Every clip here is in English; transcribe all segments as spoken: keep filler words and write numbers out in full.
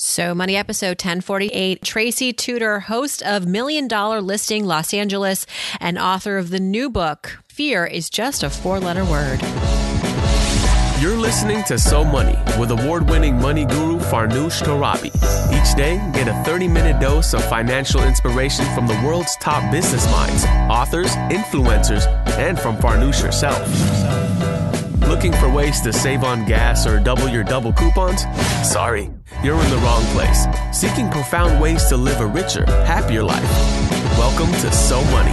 So Money episode ten forty-eight, Tracy Tudor, host of Million Dollar Listing Los Angeles and author of the new book, Fear is Just a Four-Letter Word. You're listening to So Money with award-winning money guru Farnoosh Torabi. Each day, get a thirty-minute dose of financial inspiration from the world's top business minds, authors, influencers, and from Farnoosh herself. Looking for ways to save on gas or double your double coupons? Sorry, you're in the wrong place. Seeking profound ways to live a richer, happier life. Welcome to So Money.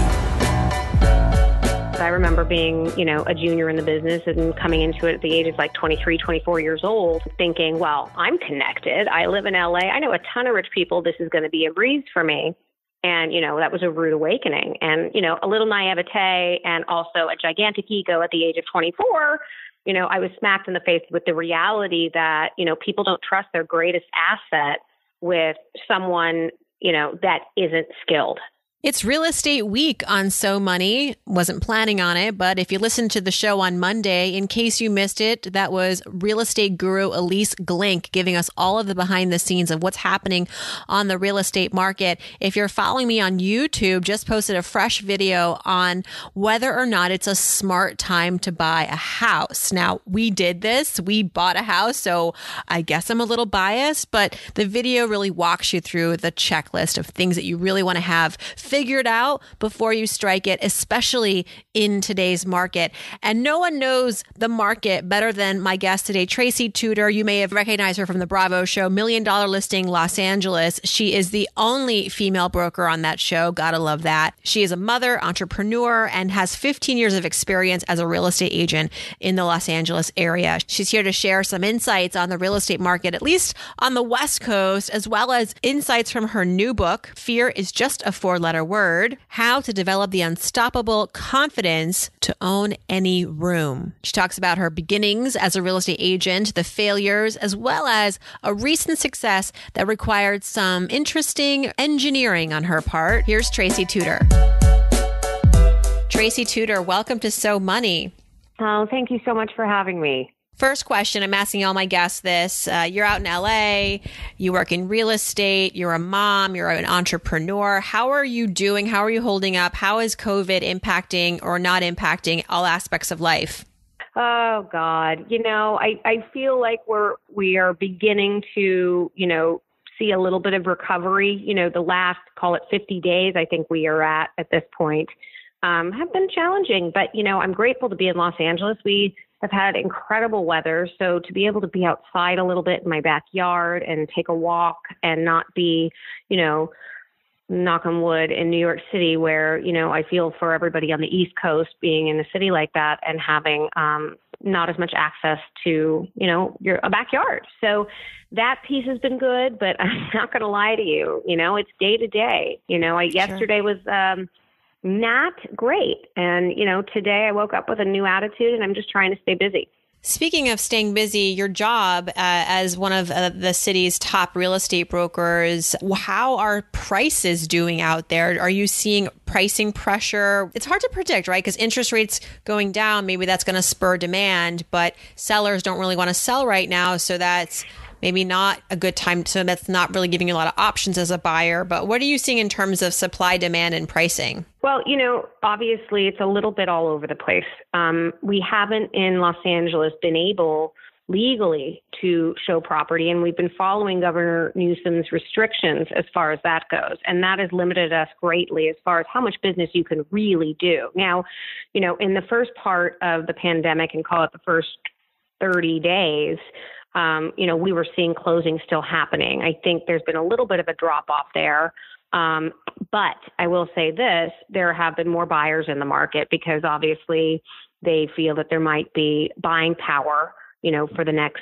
I remember being, you know, a junior in the business and coming into it at the age of like twenty-three, twenty-four years old, thinking, well, I'm connected. I live in L A. I know a ton of rich people. This is going to be a breeze for me. And, you know, that was a rude awakening and, you know, a little naivete and also a gigantic ego at the age of twenty-four. You know, I was smacked in the face with the reality that, you know, people don't trust their greatest asset with someone, you know, that isn't skilled. It's Real Estate Week on So Money. Wasn't planning on it, but if you listened to the show on Monday, in case you missed it, that was real estate guru Elise Glink giving us all of the behind the scenes of what's happening on the real estate market. If you're following me on YouTube, just posted a fresh video on whether or not it's a smart time to buy a house. Now, we did this. We bought a house, so I guess I'm a little biased, but the video really walks you through the checklist of things that you really want to have figured out before you strike it, especially in today's market. And no one knows the market better than my guest today, Tracy Tudor. You may have recognized her from the Bravo show, Million Dollar Listing Los Angeles. She is the only female broker on that show. Gotta love that. She is a mother, entrepreneur, and has fifteen years of experience as a real estate agent in the Los Angeles area. She's here to share some insights on the real estate market, at least on the West Coast, as well as insights from her new book, Fear is Just a Four-Letter Word, How to Develop the Unstoppable Confidence to Own Any Room. She talks about her beginnings as a real estate agent, the failures, as well as a recent success that required some interesting engineering on her part. Here's Tracy Tudor. Tracy Tudor, welcome to So Money. Oh, thank you so much for having me. First question, I'm asking all my guests this. Uh, you're out in L A, you work in real estate, you're a mom, you're an entrepreneur. How are you doing? How are you holding up? How is COVID impacting or not impacting all aspects of life? Oh, God. You know, I, I feel like we're, we are beginning to, you know, see a little bit of recovery. You know, the last, call it fifty days, I think we are at, at this point, um, have been challenging. But, you know, I'm grateful to be in Los Angeles. We have had incredible weather. So to be able to be outside a little bit in my backyard and take a walk and not be, you know, knock on wood in New York City where, you know, I feel for everybody on the East Coast being in a city like that and having um, not as much access to, you know, your a backyard. So that piece has been good, but I'm not going to lie to you. You know, it's day to day. You know, I, yesterday was um not great. And, you know, today I woke up with a new attitude and I'm just trying to stay busy. Speaking of staying busy, your job uh, as one of uh, the city's top real estate brokers, how are prices doing out there? Are you seeing pricing pressure? It's hard to predict, right? Because interest rates going down, maybe that's going to spur demand, but sellers don't really want to sell right now. So that's maybe not a good time. So that's not really giving you a lot of options as a buyer. But what are you seeing in terms of supply, demand, and pricing? Well, you know, obviously it's a little bit all over the place. Um, we haven't in Los Angeles been able legally to show property, and we've been following Governor Newsom's restrictions as far as that goes. And that has limited us greatly as far as how much business you can really do. Now, you know, in the first part of the pandemic, and call it the first thirty days, Um, you know, we were seeing closings still happening. I think there's been a little bit of a drop off there. Um, but I will say this, there have been more buyers in the market because obviously they feel that there might be buying power, you know, for the next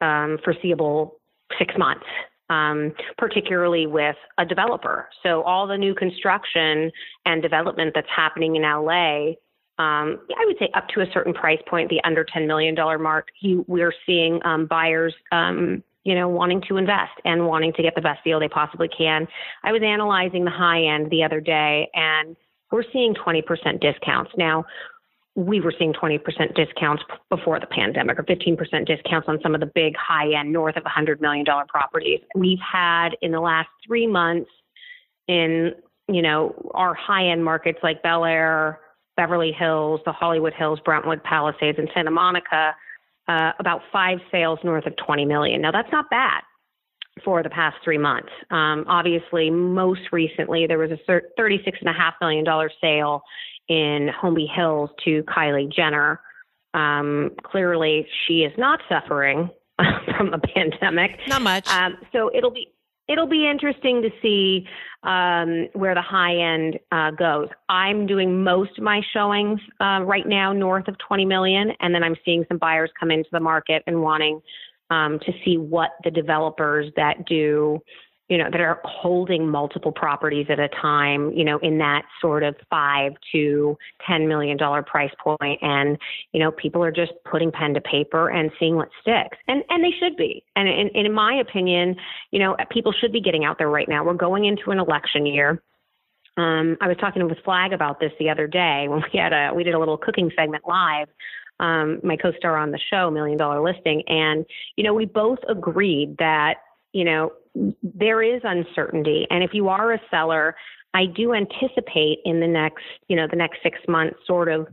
um, foreseeable six months, um, particularly with a developer. So all the new construction and development that's happening in L A, Um, I would say up to a certain price point, the under ten million dollars mark, you, we're seeing um, buyers, um, you know, wanting to invest and wanting to get the best deal they possibly can. I was analyzing the high end the other day, and we're seeing twenty percent discounts. Now, we were seeing twenty percent discounts before the pandemic, or fifteen percent discounts on some of the big high end north of one hundred million dollars properties. We've had in the last three months in, you know, our high end markets like Bel Air, Beverly Hills, the Hollywood Hills, Brentwood, Palisades, and Santa Monica, uh, about five sales north of twenty million. Now that's not bad for the past three months. Um, obviously, most recently, there was a thirty-six point five million dollars sale in Holmby Hills to Kylie Jenner. Um, clearly, she is not suffering from a pandemic. Not much. Um, so it'll be it'll be interesting to see um, where the high end uh, goes. I'm doing most of my showings uh, right now north of twenty million dollars, and then I'm seeing some buyers come into the market and wanting Um, to see what the developers that do, you know, that are holding multiple properties at a time, you know, in that sort of five to ten million dollars price point. And, you know, people are just putting pen to paper and seeing what sticks. And and they should be. And in, in my opinion, you know, people should be getting out there right now. We're going into an election year. Um, I was talking with Flag about this the other day when we had a, we did a little cooking segment live. Um, my co-star on the show, Million Dollar Listing. And, you know, we both agreed that, you know, there is uncertainty. And if you are a seller, I do anticipate in the next, you know, the next six months, sort of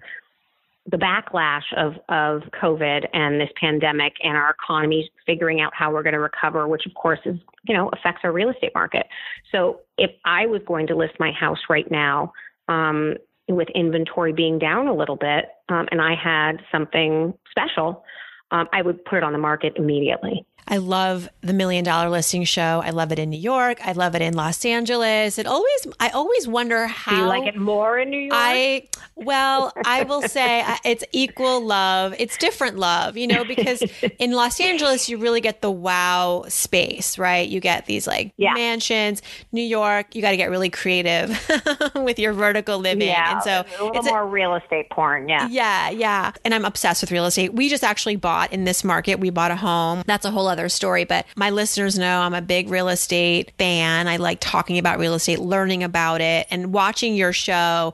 the backlash of, of COVID and this pandemic and our economy figuring out how we're going to recover, which of course is, you know, affects our real estate market. So if I was going to list my house right now, um, with inventory being down a little bit, um, and I had something special, um, I would put it on the market immediately. I love the Million Dollar Listing show. I love it in New York. I love it in Los Angeles. It always, I always wonder how. Do you like it more in New York? I, well, I will say it's equal love. It's different love, you know, because in Los Angeles, you really get the wow space, right? You get these like yeah. mansions. New York, you got to get really creative with your vertical living. Yeah, and so a little it's more a, real estate porn. Yeah. Yeah. Yeah. And I'm obsessed with real estate. We just actually bought in this market, we bought a home. That's a whole other story, but my listeners know I'm a big real estate fan. I like talking about real estate, learning about it, and watching your show.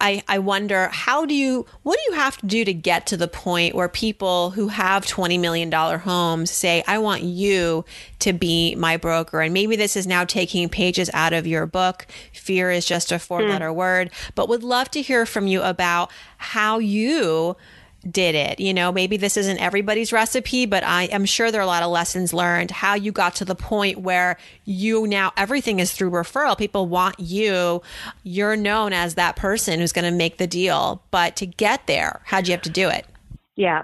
I, I wonder, how do you, what do you have to do to get to the point where people who have twenty million dollars homes say, I want you to be my broker? And maybe this is now taking pages out of your book, Fear is Just a Four Letter mm. Word, but would love to hear from you about how you did it. You know, maybe this isn't everybody's recipe, but I am sure there are a lot of lessons learned, how you got to the point where you now everything is through referral. People want you, you're known as that person who's going to make the deal, but to get there, how'd you have to do it? Yeah.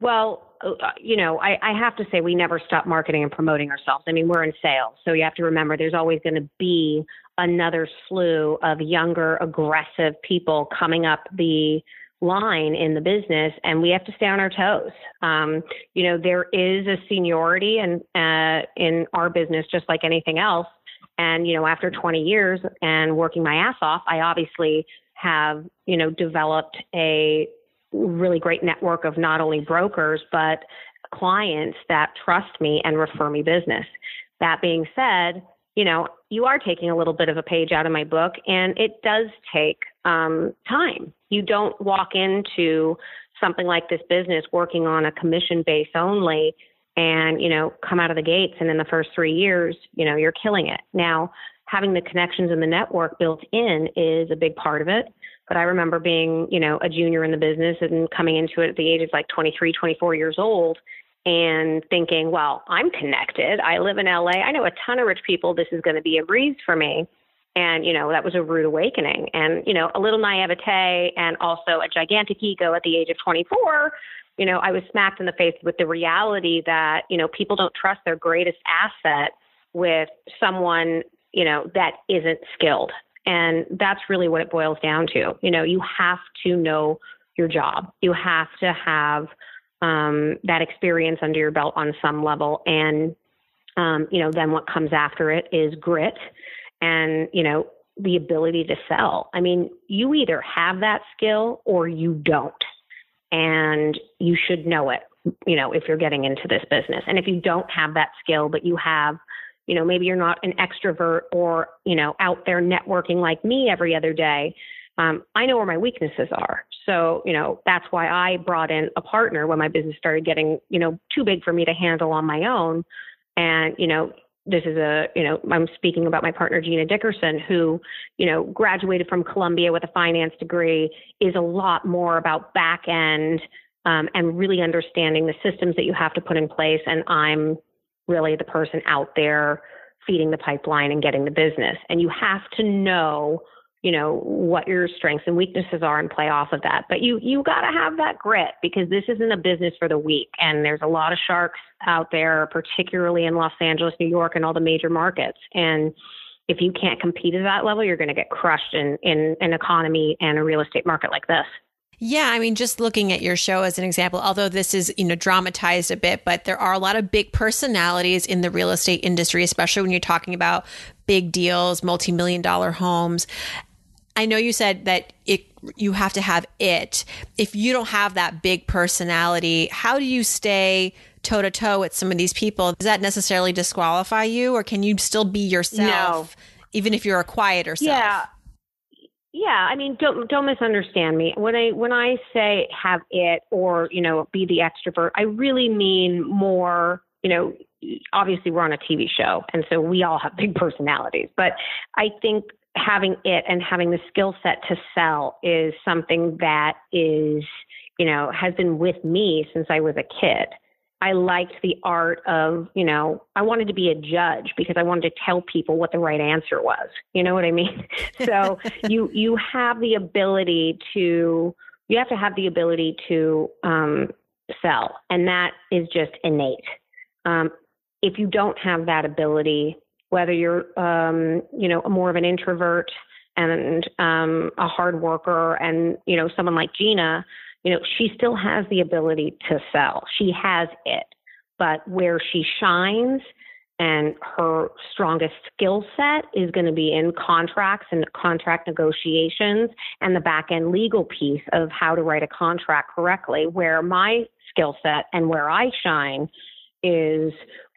Well, you know, I, I have to say we never stop marketing and promoting ourselves. I mean, we're in sales. So you have to remember there's always going to be another slew of younger, aggressive people coming up the line in the business, and we have to stay on our toes. Um, you know, there is a seniority and uh, in our business, just like anything else. And, you know, after twenty years and working my ass off, I obviously have, you know, developed a really great network of not only brokers, but clients that trust me and refer me business. That being said, you know, you are taking a little bit of a page out of my book, and it does take um, time. You don't walk into something like this business working on a commission base only and, you know, come out of the gates. And in the first three years, you know, you're killing it. Now, having the connections and the network built in is a big part of it. But I remember being, you know, a junior in the business and coming into it at the age of like twenty-three, twenty-four years old and thinking, well, I'm connected. I live in L A. I know a ton of rich people. This is going to be a breeze for me. And, you know, that was a rude awakening and, you know, a little naivete and also a gigantic ego at the age of twenty-four. You know, I was smacked in the face with the reality that, you know, people don't trust their greatest asset with someone, you know, that isn't skilled. And that's really what it boils down to. You know, you have to know your job. You have to have um, that experience under your belt on some level. And, um, you know, then what comes after it is grit. And, you know, the ability to sell. I mean, you either have that skill or you don't. And you should know it, you know, if you're getting into this business. And if you don't have that skill, but you have, you know, maybe you're not an extrovert or, you know, out there networking like me every other day, um, I know where my weaknesses are. So, you know, that's why I brought in a partner when my business started getting, you know, too big for me to handle on my own. And, you know, this is a, you know, I'm speaking about my partner, Gina Dickerson, who, you know, graduated from Columbia with a finance degree, is a lot more about back end um, and really understanding the systems that you have to put in place. And I'm really the person out there feeding the pipeline and getting the business. And you have to know, you know, what your strengths and weaknesses are and play off of that. But you, you got to have that grit, because this isn't a business for the weak. And there's a lot of sharks out there, particularly in Los Angeles, New York, and all the major markets. And if you can't compete at that level, you're going to get crushed in, in an economy and a real estate market like this. Yeah, I mean, just looking at your show as an example, although this is, you know, dramatized a bit, but there are a lot of big personalities in the real estate industry, especially when you're talking about big deals, multi-million dollar homes. I know you said that it, you have to have it. If you don't have that big personality, how do you stay toe to toe with some of these people? Does that necessarily disqualify you, or can you still be yourself, no. even if you're a quieter self? Yeah. Yeah, I mean, don't don't misunderstand me. When I when I say have it, or, you know, be the extrovert, I really mean more, you know, obviously we're on a T V show, and so we all have big personalities. But I think having it and having the skill set to sell is something that is, you know, has been with me since I was a kid. I liked the art of, you know, I wanted to be a judge because I wanted to tell people what the right answer was. You know what I mean? So you, you have the ability to, you have to have the ability to um, sell. And that is just innate. Um, if you don't have that ability, whether you're, um, you know, more of an introvert and um, a hard worker, and, you know, someone like Gina, you know, she still has the ability to sell. She has it. But where she shines and her strongest skill set is going to be in contracts and contract negotiations and the back end legal piece of how to write a contract correctly, where my skill set and where I shine is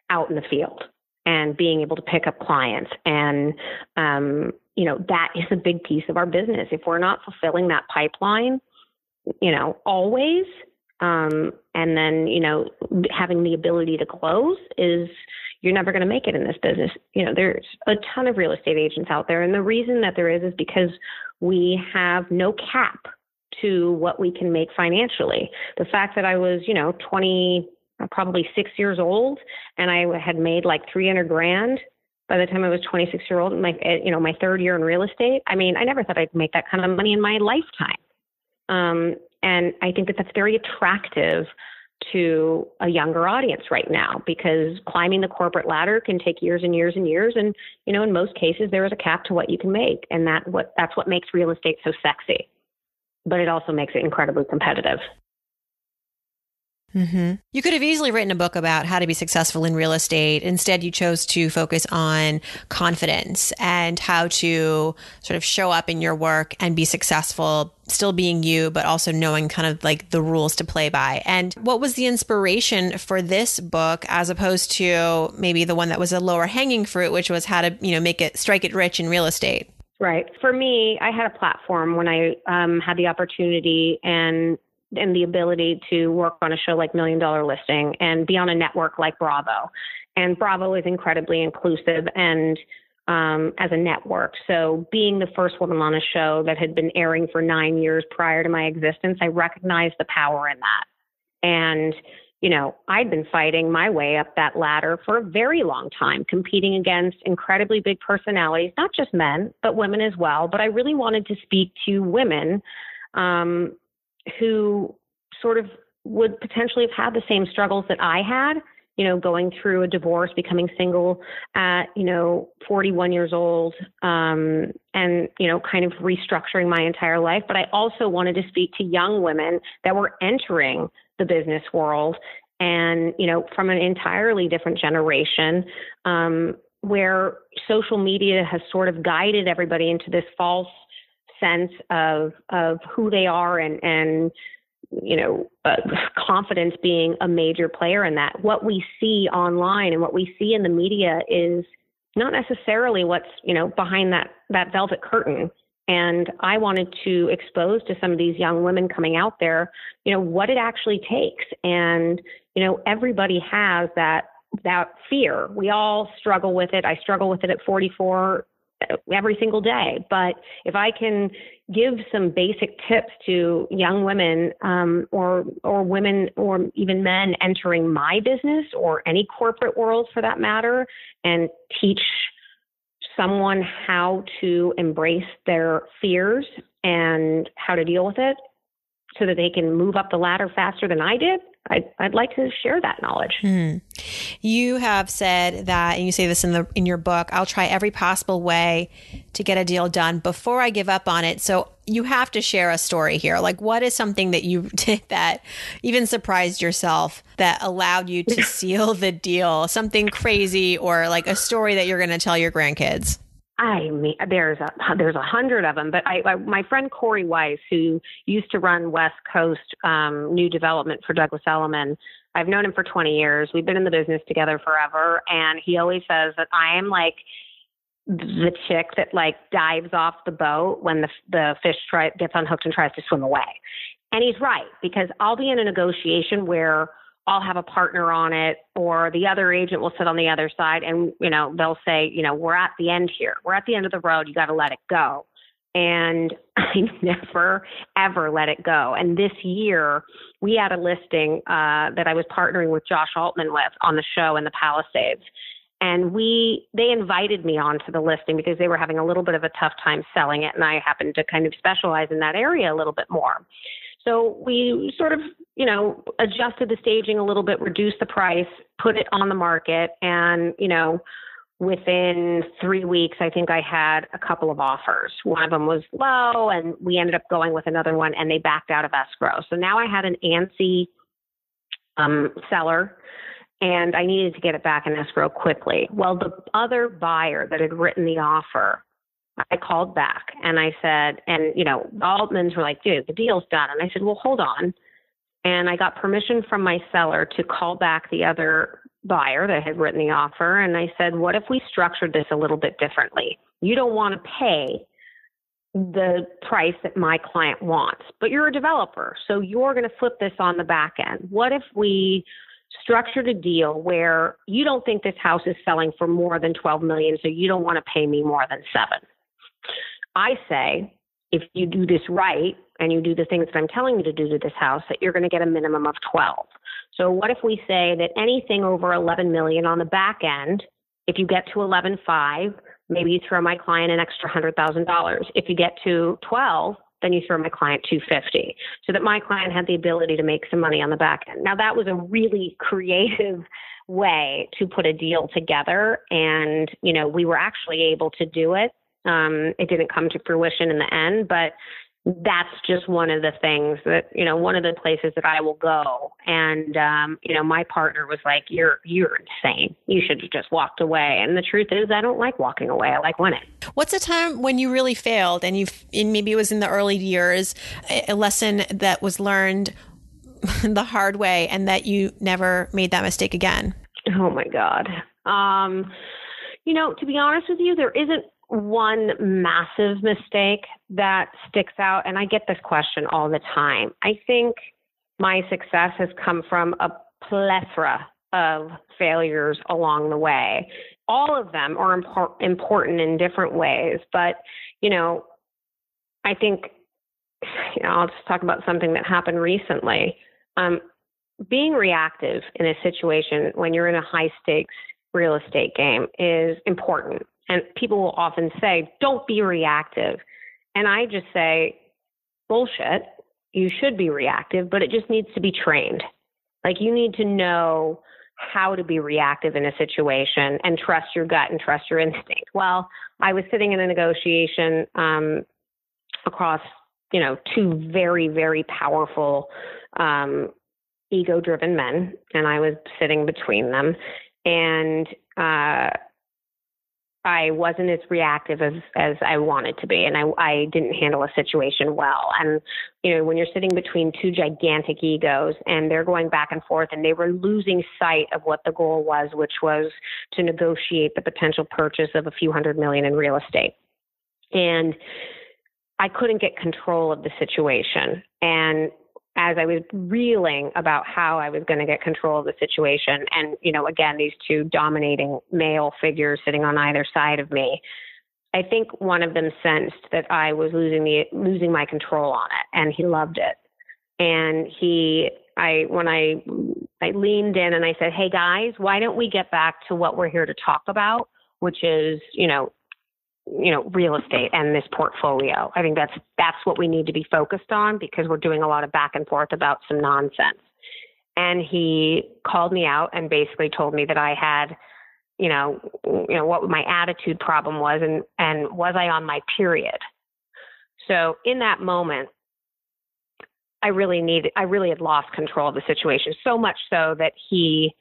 out in the field and being able to pick up clients. And, um, you know, that is a big piece of our business. If we're not fulfilling that pipeline, you know, always. Um, and then, you know, having the ability to close is, you're never going to make it in this business. You know, there's a ton of real estate agents out there. And the reason that there is, is because we have no cap to what we can make financially. The fact that I was, you know, twenty, probably six years old, and I had made like three hundred grand by the time I was twenty-six year old, in my, you know, my third year in real estate. I mean, I never thought I'd make that kind of money in my lifetime. Um, and I think that that's very attractive to a younger audience right now, because climbing the corporate ladder can take years and years and years. And, you know, in most cases, there is a cap to what you can make. And that what that's what makes real estate so sexy, but it also makes it incredibly competitive. Mm-hmm. You could have easily written a book about how to be successful in real estate. Instead, you chose to focus on confidence and how to sort of show up in your work and be successful, still being you, but also knowing kind of like the rules to play by. And what was the inspiration for this book, as opposed to maybe the one that was a lower hanging fruit, which was how to, you know, make it, strike it rich in real estate? Right. For me, I had a platform when I um, had the opportunity and and the ability to work on a show like Million Dollar Listing and be on a network like Bravo. And Bravo is incredibly inclusive and um, as a network. So being the first woman on a show that had been airing for nine years prior to my existence, I recognized the power in that. And, you know, I'd been fighting my way up that ladder for a very long time, competing against incredibly big personalities, not just men, but women as well. But I really wanted to speak to women um, who sort of would potentially have had the same struggles that I had, you know, going through a divorce, becoming single at, you know, forty-one years old, um, and, you know, kind of restructuring my entire life. But I also wanted to speak to young women that were entering the business world and, you know, from an entirely different generation, um, where social media has sort of guided everybody into this false sense of of who they are and, and you know, uh, confidence being a major player in that. What we see online and what we see in the media is not necessarily what's, you know, behind that, that velvet curtain. And I wanted to expose to some of these young women coming out there, you know, what it actually takes. And, you know, everybody has that, that fear. We all struggle with it. I struggle with it at forty-four every single day. But if I can give some basic tips to young women, um, or, or women, or even men entering my business or any corporate world for that matter, and teach someone how to embrace their fears and how to deal with it so that they can move up the ladder faster than I did, I'd, I'd like to share that knowledge. Hmm. You have said that, and you say this in the in your book, I'll try every possible way to get a deal done before I give up on it. So you have to share a story here. Like, what is something that you did that even surprised yourself that allowed you to seal the deal? Something crazy, or like a story that you're going to tell your grandkids? I mean, there's a, there's a hundred of them, but I, I, my friend Corey Weiss, who used to run West Coast um, new development for Douglas Elliman, I've known him for twenty years. We've been in the business together forever. And he always says that I am like the chick that like dives off the boat when the, the fish try, gets unhooked and tries to swim away. And he's right, because I'll be in a negotiation where I'll have a partner on it, or the other agent will sit on the other side and, you know, they'll say, you know, we're at the end here. We're at the end of the road. You got to let it go. And I never, ever let it go. And this year we had a listing uh, that I was partnering with Josh Altman with on the show in the Palisades. And we, they invited me onto the listing because they were having a little bit of a tough time selling it. And I happened to kind of specialize in that area a little bit more. So we sort of, you know, adjusted the staging a little bit, reduced the price, put it on the market. And, you know, within three weeks, I think I had a couple of offers. One of them was low, and we ended up going with another one, and they backed out of escrow. So now I had an antsy um, seller, and I needed to get it back in escrow quickly. Well, the other buyer that had written the offer, I called back and I said, and, you know, Altman's were like, dude, the deal's done. And I said, well, hold on. And I got permission from my seller to call back the other buyer that had written the offer. And I said, what if we structured this a little bit differently? You don't want to pay the price that my client wants, but you're a developer, so you're going to flip this on the back end. What if we structured a deal where you don't think this house is selling for more than twelve million dollars, so you don't want to pay me more than seven? I say, if you do this right and you do the things that I'm telling you to do to this house, that you're going to get a minimum of twelve. So what if we say that anything over eleven million on the back end, if you get to eleven five, maybe you throw my client an extra one hundred thousand dollars. If you get to twelve, then you throw my client two hundred fifty, so that my client had the ability to make some money on the back end. Now, that was a really creative way to put a deal together. And, you know, we were actually able to do it. Um, it didn't come to fruition in the end, but that's just one of the things that, you know, one of the places that I will go. And, um, you know, my partner was like, you're, you're insane. You should have just walked away. And the truth is, I don't like walking away. I like winning. What's the time when you really failed, and you've, and maybe it was in the early years, a lesson that was learned the hard way, and that you never made that mistake again? Oh my God. Um, you know, to be honest with you, there isn't one massive mistake that sticks out. And I get this question all the time. I think my success has come from a plethora of failures along the way. All of them are impor- important in different ways. But, you know, I think, you know, I'll just talk about something that happened recently. Um, being reactive in a situation when you're in a high stakes real estate game is important. And people will often say, don't be reactive. And I just say, bullshit, you should be reactive, but it just needs to be trained. Like, you need to know how to be reactive in a situation and trust your gut and trust your instinct. Well, I was sitting in a negotiation um, across, you know, two very, very powerful um, ego-driven men. And I was sitting between them, and uh I wasn't as reactive as, as I wanted to be. And I, I didn't handle a situation well. And, you know, when you're sitting between two gigantic egos and they're going back and forth, and they were losing sight of what the goal was, which was to negotiate the potential purchase of a few hundred million in real estate. And I couldn't get control of the situation. And as I was reeling about how I was going to get control of the situation, and, you know, again, these two dominating male figures sitting on either side of me, I think one of them sensed that I was losing the losing my control on it, and he loved it. And he, I, when I, I leaned in and I said, "Hey guys, why don't we get back to what we're here to talk about, which is, you know, you know, real estate and this portfolio. I think that's, that's what we need to be focused on, because we're doing a lot of back and forth about some nonsense." And he called me out and basically told me that I had, you know, you know, what my attitude problem was, and, and was I on my period? So in that moment, I really needed, I really had lost control of the situation, so much so that he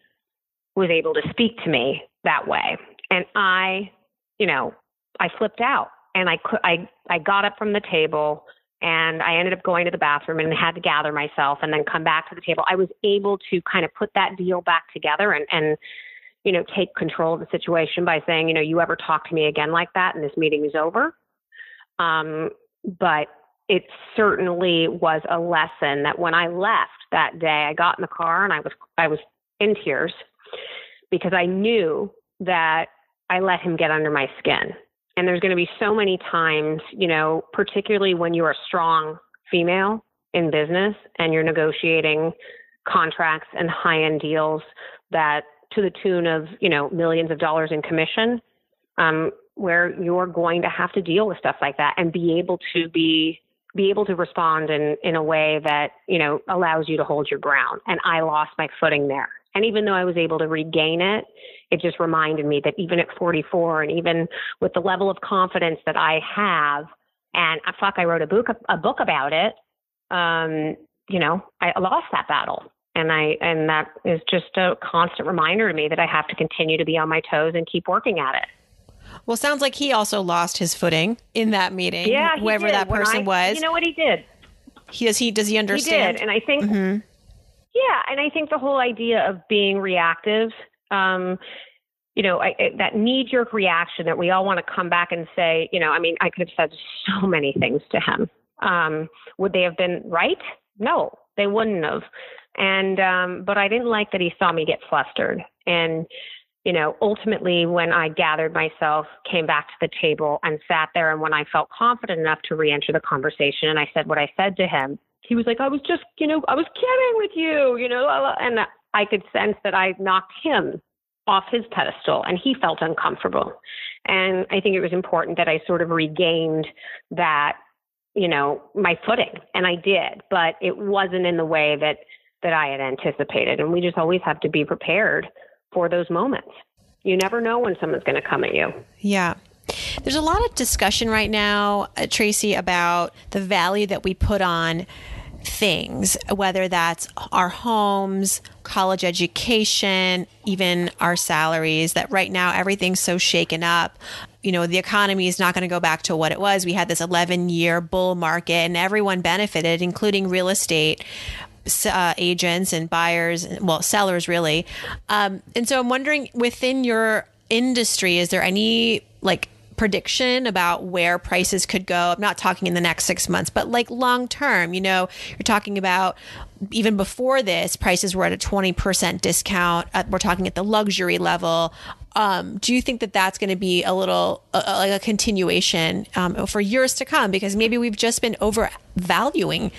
was able to speak to me that way. And I, you know, I flipped out, and I, I, I got up from the table, and I ended up going to the bathroom and had to gather myself and then come back to the table. I was able to kind of put that deal back together and, and, you know, take control of the situation by saying, you know, "You ever talk to me again like that, and this meeting is over." Um, but it certainly was a lesson that when I left that day, I got in the car and I was, I was in tears, because I knew that I let him get under my skin. And there's going to be so many times, you know, particularly when you're a strong female in business and you're negotiating contracts and high-end deals that to the tune of, you know, millions of dollars in commission, um, where you're going to have to deal with stuff like that and be able to be, be able to respond in, in a way that, you know, allows you to hold your ground. And I lost my footing there. And even though I was able to regain it, it just reminded me that even at forty-four, and even with the level of confidence that I have, and fuck, I wrote a book, a book about it. Um, you know, I lost that battle. And I, and that is just a constant reminder to me that I have to continue to be on my toes and keep working at it. Well, sounds like he also lost his footing in that meeting. Yeah, whoever that person I, was. You know what he did? He does. He does. He understand. He did, and I think. Mm-hmm. Yeah. And I think the whole idea of being reactive, um, you know, I, I, that knee jerk reaction that we all want to come back and say, you know, I mean, I could have said so many things to him. Um, would they have been right? No, they wouldn't have. And, um, but I didn't like that he saw me get flustered. And, you know, ultimately when I gathered myself, came back to the table and sat there, and when I felt confident enough to reenter the conversation and I said what I said to him, he was like, "I was just, you know, I was kidding with you, you know," and I could sense that I knocked him off his pedestal, and he felt uncomfortable. And I think it was important that I sort of regained that, you know, my footing, and I did, but it wasn't in the way that, that I had anticipated. And we just always have to be prepared for those moments. You never know when someone's going to come at you. Yeah. There's a lot of discussion right now, uh, Tracy, about the value that we put on things, whether that's our homes, college education, even our salaries, that right now everything's so shaken up. You know, the economy is not going to go back to what it was. We had this eleven year bull market and everyone benefited, including real estate Uh, agents and buyers, well, sellers really. Um, and so I'm wondering, within your industry, is there any like prediction about where prices could go? I'm not talking in the next six months, but like long term, you know, you're talking about even before this, prices were at a twenty percent discount. Uh, we're talking at the luxury level. Um, do you think that that's going to be a little uh, like a continuation um, for years to come? Because maybe we've just been overvaluing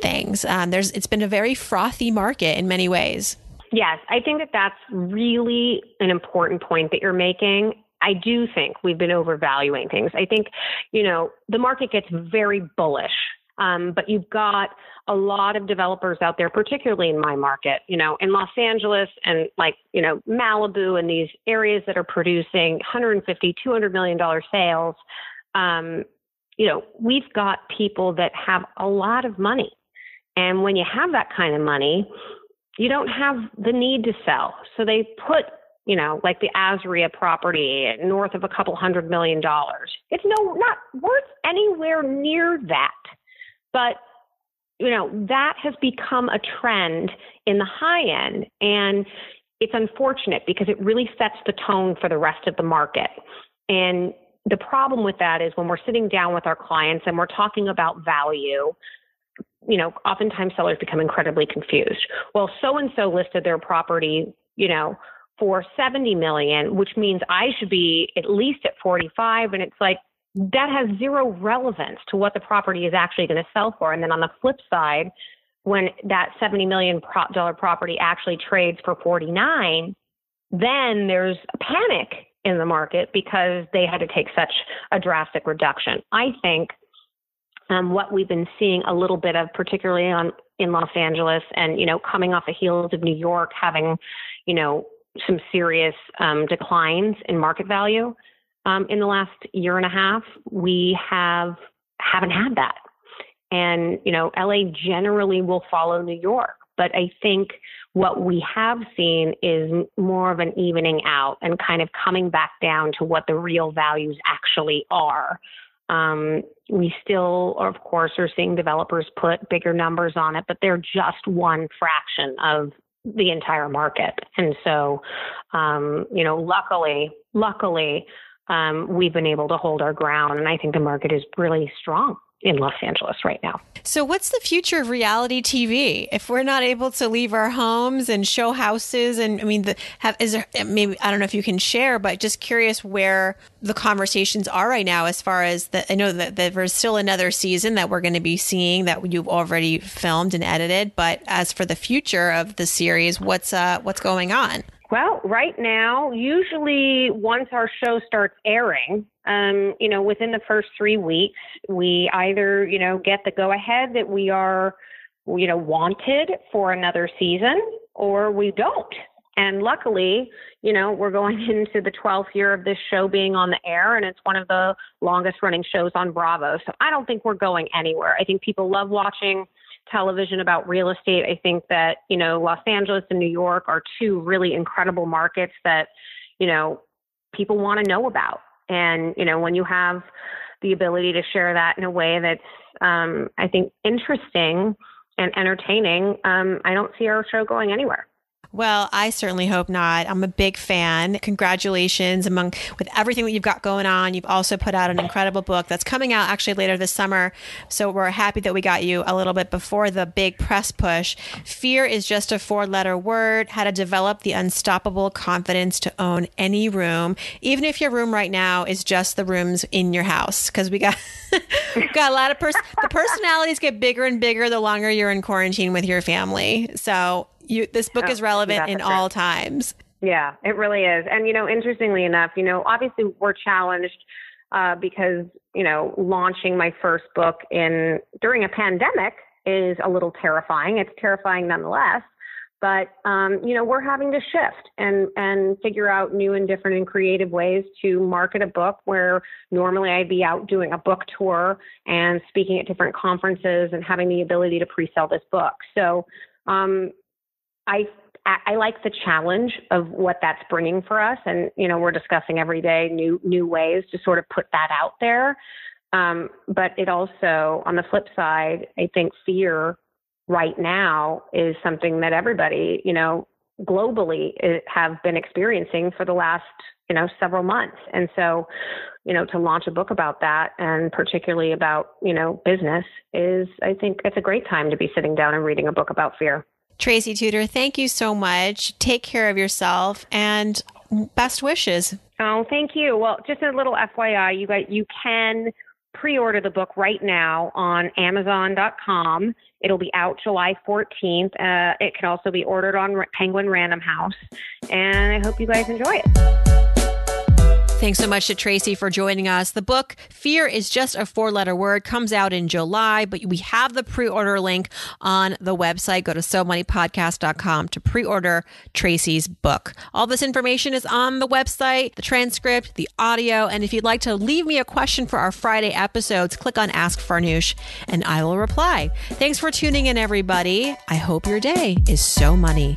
things. Um, there's, it's been a very frothy market in many ways. Yes. I think that that's really an important point that you're making. I do think we've been overvaluing things. I think, you know, the market gets very bullish, um, but you've got a lot of developers out there, particularly in my market, you know, in Los Angeles and like, you know, Malibu and these areas that are producing one hundred fifty, two hundred million dollars sales. Um, you know, we've got people that have a lot of money. And when you have that kind of money, you don't have the need to sell. So they put, you know, like the Asria property north of a couple hundred million dollars. It's no, not worth anywhere near that. But, you know, that has become a trend in the high end. And it's unfortunate because it really sets the tone for the rest of the market. And the problem with that is when we're sitting down with our clients and we're talking about value, you know, oftentimes sellers become incredibly confused. Well, so-and-so listed their property, you know, for seventy million, which means I should be at least at forty-five. And it's like, that has zero relevance to what the property is actually going to sell for. And then on the flip side, when that seventy million dollar property actually trades for forty-nine, then there's a panic in the market because they had to take such a drastic reduction. I think um, what we've been seeing a little bit of, particularly on in Los Angeles and, you know, coming off the heels of New York having, you know, some serious um, declines in market value um, in the last year and a half, we have haven't had that. And, you know, L A generally will follow New York. But I think what we have seen is more of an evening out and kind of coming back down to what the real values actually are. Um, we still, of course, are seeing developers put bigger numbers on it, but they're just one fraction of the entire market. And so, um, you know, luckily, luckily, um, we've been able to hold our ground. And I think the market is really strong in Los Angeles right now. So what's the future of reality T V if we're not able to leave our homes and show houses? And I mean, the, have, is there, maybe, I don't know if you can share, but just curious where the conversations are right now as far as the, I know that, that there's still another season that we're going to be seeing that you've already filmed and edited, but as for the future of the series, what's uh, what's going on? Well, right now, usually once our show starts airing, um, you know, within the first three weeks, we either, you know, get the go ahead that we are, you know, wanted for another season, or we don't. And luckily, you know, we're going into the twelfth year of this show being on the air, and it's one of the longest running shows on Bravo. So I don't think we're going anywhere. I think people love watching television about real estate. I think that, you know, Los Angeles and New York are two really incredible markets that, you know, people want to know about. And, you know, when you have the ability to share that in a way that's, um, I think, interesting and entertaining, um, I don't see our show going anywhere. Well, I certainly hope not. I'm a big fan. Congratulations among with everything that you've got going on. You've also put out an incredible book that's coming out actually later this summer. So we're happy that we got you a little bit before the big press push. Fear is just a four-letter word, how to develop the unstoppable confidence to own any room, even if your room right now is just the rooms in your house. Because we got, we've got a lot of pers- the personalities get bigger and bigger the longer you're in quarantine with your family. So You, this book oh, is relevant in all times. Yeah, it really is. And, you know, interestingly enough, you know, obviously we're challenged uh, because, you know, launching my first book in during a pandemic is a little terrifying. It's terrifying nonetheless. But, um, you know, we're having to shift and, and figure out new and different and creative ways to market a book where normally I'd be out doing a book tour and speaking at different conferences and having the ability to pre-sell this book. So, um I I like the challenge of what that's bringing for us. And, you know, we're discussing every day new new ways to sort of put that out there. Um, but it also, on the flip side, I think fear right now is something that everybody, you know, globally is, have been experiencing for the last, you know, several months. And so, you know, to launch a book about that and particularly about, you know, business is, I think it's a great time to be sitting down and reading a book about fear. Tracy Tudor, thank you so much. Take care of yourself and best wishes. Oh, thank you. Well, just a little F Y I, you guys, you can pre-order the book right now on Amazon dot com. It'll be out July fourteenth. Uh, it can also be ordered on Penguin Random House. And I hope you guys enjoy it. Thanks so much to Tracy for joining us. The book, Fear is Just a Four-Letter Word, comes out in July, but we have the pre-order link on the website. Go to so money podcast dot com to pre-order Tracy's book. All this information is on the website, the transcript, the audio, and if you'd like to leave me a question for our Friday episodes, click on Ask Farnoosh and I will reply. Thanks for tuning in, everybody. I hope your day is so money.